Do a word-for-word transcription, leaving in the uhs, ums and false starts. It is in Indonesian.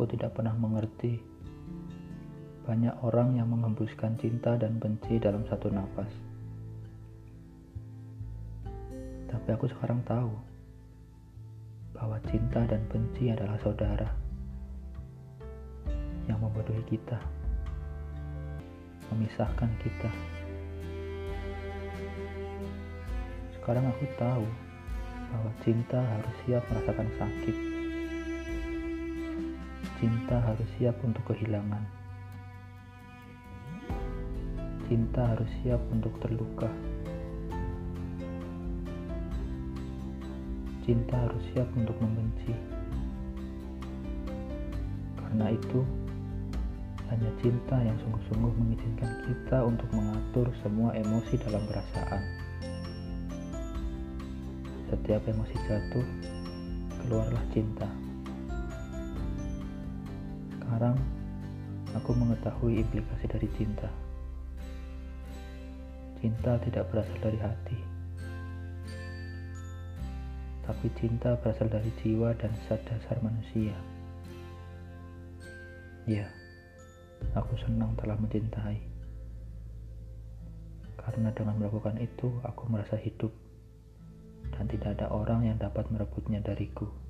Aku tidak pernah mengerti. Banyak orang yang menghembuskan cinta dan benci dalam satu nafas. Tapi aku sekarang tahu bahwa cinta dan benci adalah saudara yang membodohi kita, memisahkan kita. Sekarang aku tahu bahwa cinta harus siap merasakan sakit. Cinta harus siap untuk kehilangan. Cinta harus siap untuk terluka. Cinta harus siap untuk membenci. Karena itu, hanya cinta yang sungguh-sungguh mengizinkan kita untuk mengatur semua emosi dalam perasaan. Setiap emosi jatuh, keluarlah cinta. Sekarang, aku mengetahui implikasi dari cinta. Cinta tidak berasal dari hati, tapi cinta berasal dari jiwa dan zat dasar manusia. Ya, aku senang telah mencintai. Karena dengan melakukan itu, aku merasa hidup. Dan tidak ada orang yang dapat merebutnya dariku.